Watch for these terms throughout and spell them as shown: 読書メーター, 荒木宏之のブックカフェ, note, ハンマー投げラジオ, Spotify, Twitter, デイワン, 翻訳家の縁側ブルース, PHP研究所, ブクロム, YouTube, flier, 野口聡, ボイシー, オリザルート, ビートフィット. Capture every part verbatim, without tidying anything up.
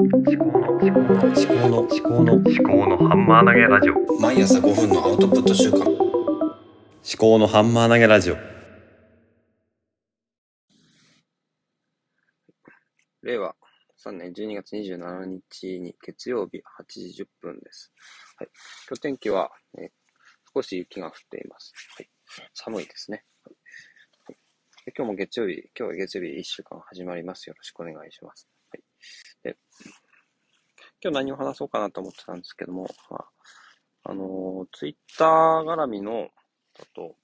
思考の思考の思考の思考のハンマー投げラジオ、毎朝ごふんのアウトプット週間、思考のハンマー投げラジオ。れいわさんねんじゅうにがつにじゅうしちにちに月曜日はちじじゅっぷんです、はい、今日天気は、ね、少し雪が降っています、はい、寒いですね、はい、で今日も月曜日今日は月曜日いっしゅうかん始まります。よろしくお願いします。はい、で今日何を話そうかなと思ってたんですけども、まあ、あの、ツイッター絡みの、ちょっと、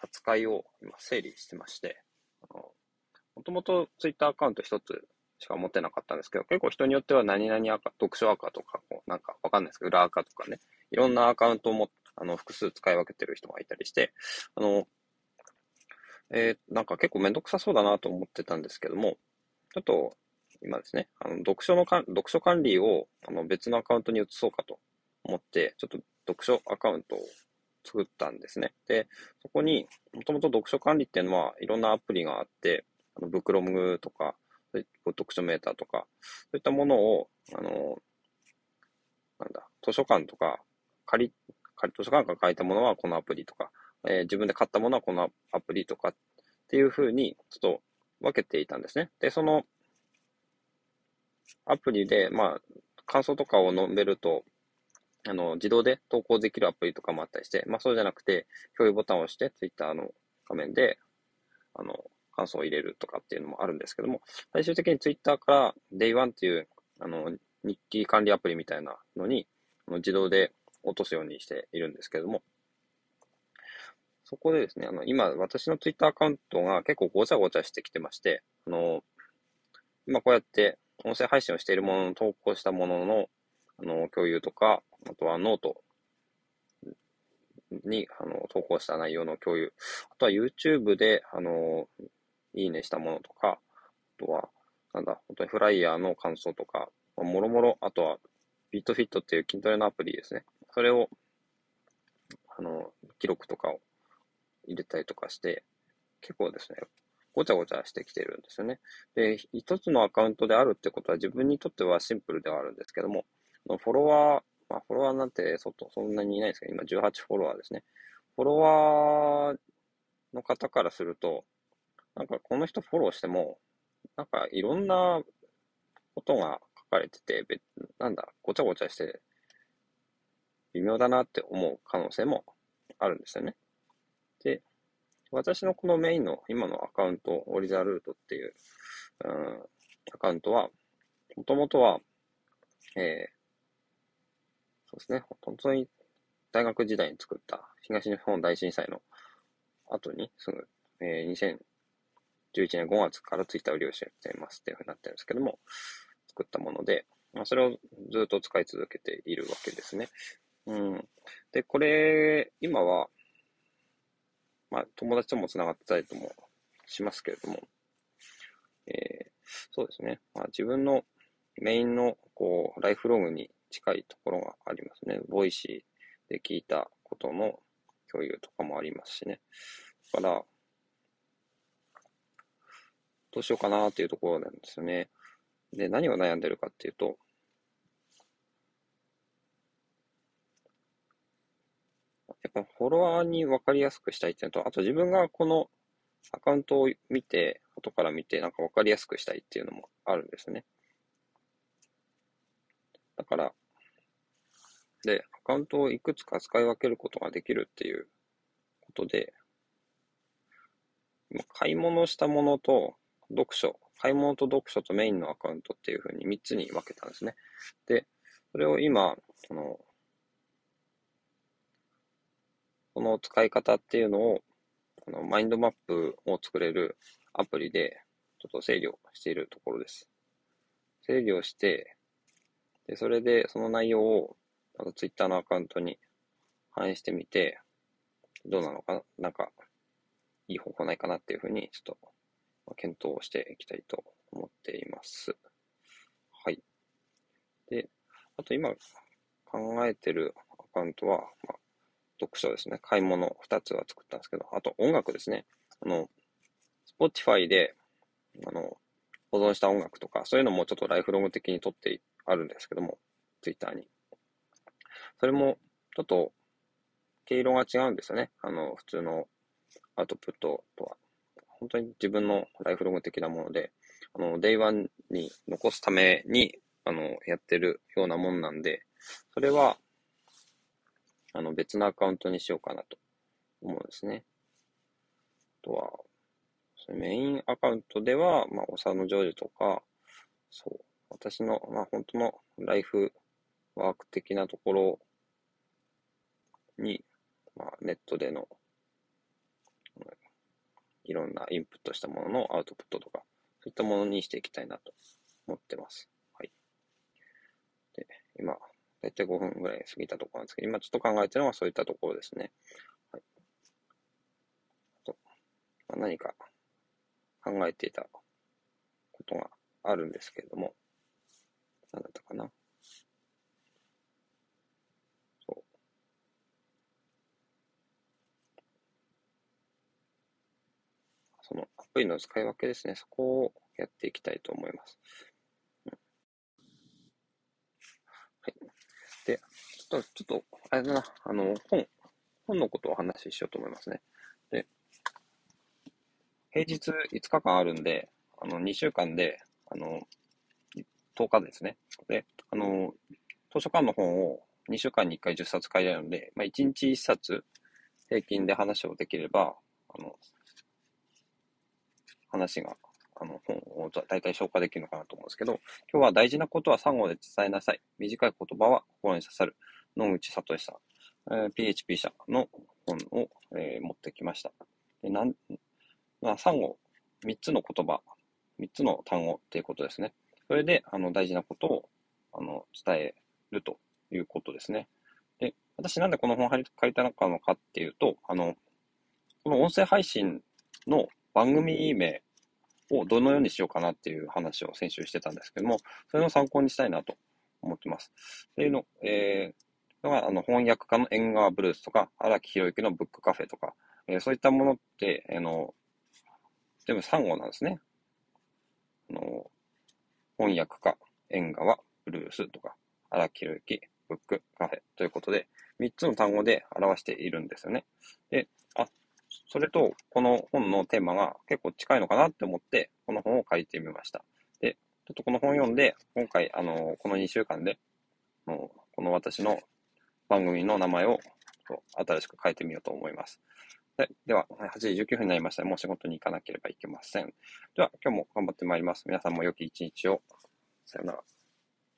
扱いを今整理してまして、もともとツイッターアカウント一つしか持ってなかったんですけど、結構人によっては何々アカ、読書アカとか、こうなんかわかんないですけど、裏アカとかね、いろんなアカウントをもあの複数使い分けてる人がいたりして、あの、えー、なんか結構めんどくさそうだなと思ってたんですけども、ちょっと、今ですね、あの読書のか、読書管理をあの別のアカウントに移そうかと思って、ちょっと読書アカウントを作ったんですね。で、そこに、もともと読書管理っていうのは、いろんなアプリがあって、あのブクロムとか、読書メーターとか、そういったものを、あの、なんだ、図書館とか、借り、借り、図書館から借りたものはこのアプリとか、えー、自分で買ったものはこのアプリとかっていうふうに、ちょっと分けていたんですね。で、その、アプリで、まあ、感想とかを述べると、あの、自動で投稿できるアプリとかもあったりして、まあ、そうじゃなくて、共有ボタンを押して、Twitter の画面で、あの、感想を入れるとかっていうのもあるんですけども、最終的に Twitter から デイワン っていう、あの、日記管理アプリみたいなのに、あの自動で落とすようにしているんですけども、そこでですね、あの、今、私の Twitter アカウントが結構ごちゃごちゃしてきてまして、あの、今こうやって、音声配信をしているものの投稿したものの、あの、共有とか、あとはノートに、あの、投稿した内容の共有。あとは YouTube で、あの、いいねしたものとか、あとは、なんだ、本当にフライヤーの感想とか、もろもろ、あとは、ビートフィットっていう筋トレのアプリですね。それを、あの、記録とかを入れたりとかして、結構ですね、ごちゃごちゃしてきてるんですよね。で、一つのアカウントであるってことは自分にとってはシンプルではあるんですけども、フォロワー、まあ、フォロワーなんてそんなにいないんですけど、今じゅうはちフォロワーですね。フォロワーの方からすると、なんかこの人フォローしても、なんかいろんなことが書かれてて、なんだ、ごちゃごちゃして微妙だなって思う可能性もあるんですよね。で、私のこのメインの今のアカウント、オリザルートっていう、うん、アカウントは、もともとは、えー、そうですね、本当に大学時代に作った東日本大震災の後にすぐ、えー、にせんじゅういちねんごがつからツイッター売りをしていますっていうふうになってるんですけども、作ったもので、まあ、それをずっと使い続けているわけですね。うん、で、これ、今は、まあ、友達ともつながってたりともしますけれども、えー、そうですね。まあ、自分のメインの、こう、ライフログに近いところがありますね。ボイシーで聞いたことの共有とかもありますしね。だから、どうしようかなというところなんですよね。で、何を悩んでるかっていうと、やっぱフォロワーに分かりやすくしたいっていうのと、あと自分がこのアカウントを見て、後から見て、なんか分かりやすくしたいっていうのもあるんですね。だから、で、アカウントをいくつか使い分けることができるっていうことで、買い物したものと読書、買い物と読書とメインのアカウントっていうふうにみっつに分けたんですね。で、それを今、その、この使い方っていうのを、このマインドマップを作れるアプリで、ちょっと整理をしているところです。整理をして、でそれでその内容を、ツイッターのアカウントに反映してみて、どうなのかな、なんか、いい方法ないかなっていうふうに、ちょっと、検討していきたいと思っています。はい。で、あと今、考えてるアカウントは、まあ読書ですね。買い物ふたつは作ったんですけど、あと音楽ですね。あの、Spotify で、あの、保存した音楽とか、そういうのもちょっとライフログ的に撮ってあるんですけども、ツイッターに。それもちょっと毛色が違うんですよね。あの、普通のアウトプットとは。本当に自分のライフログ的なもので、あの、デイワンに残すために、あの、やってるようなもんなんで、それは、あの、別のアカウントにしようかなと思うんですね。あとは、メインアカウントでは、まあ、おさのジョージとか、そう、私の、まあ、本当のライフワーク的なところに、まあ、ネットでの、いろんなインプットしたもののアウトプットとか、そういったものにしていきたいなと思ってます。はい。で、今、だいたいごふんぐらい過ぎたところなんですけど、今ちょっと考えてるのはそういったところですね。はい。あと、まあ、何か、考えていたことがあるんですけれども、何だったかな。そう。そのアプリの使い分けですね。そこをやっていきたいと思います。うん、はい。で、ちょっと、ちょっとあれだな、あの本本のことをお話ししようと思いますね。で。平日いつかかんあるんで、あの、にしゅうかんで、あの、とおかですね。で、あの、図書館の本をにしゅうかんにいっかいじゅっさつ借りられるので、まあ、いちにちいっさつ平均で話をできれば、あの、話が、あの、本をだいたい消化できるのかなと思うんですけど、今日は大事なことはさんごうで伝えなさい。短い言葉は心に刺さる。野口聡さん、えー、ピーエイチピー 社の本を、えー、持ってきました。でなんまあ、さん語、みっつの言葉、みっつの単語っていうことですね。それで、あの、大事なことを、あの、伝えるということですね。で、私なんでこの本を借りたのかのかっていうと、あの、この音声配信の番組名をどのようにしようかなっていう話を先週してたんですけども、それの参考にしたいなと思ってます。っていうの、えー、のが、あの、翻訳家の縁側ブルースとか、荒木宏之のブックカフェとか、えー、そういったものって、あの、全部さん号なんですね。あの、翻訳家、縁側、ブルースとか、荒木宏之、ブック、カフェということで、みっつの単語で表しているんですよね。で、あ、それと、この本のテーマが結構近いのかなって思って、この本を借りてみました。で、ちょっとこの本読んで、今回、あの、このにしゅうかんで、この私の番組の名前を新しく変えてみようと思います。はい、では、はちじじゅうきゅうふんになりました。もう仕事に行かなければいけません。では、今日も頑張ってまいります。皆さんも良き一日を。さよなら。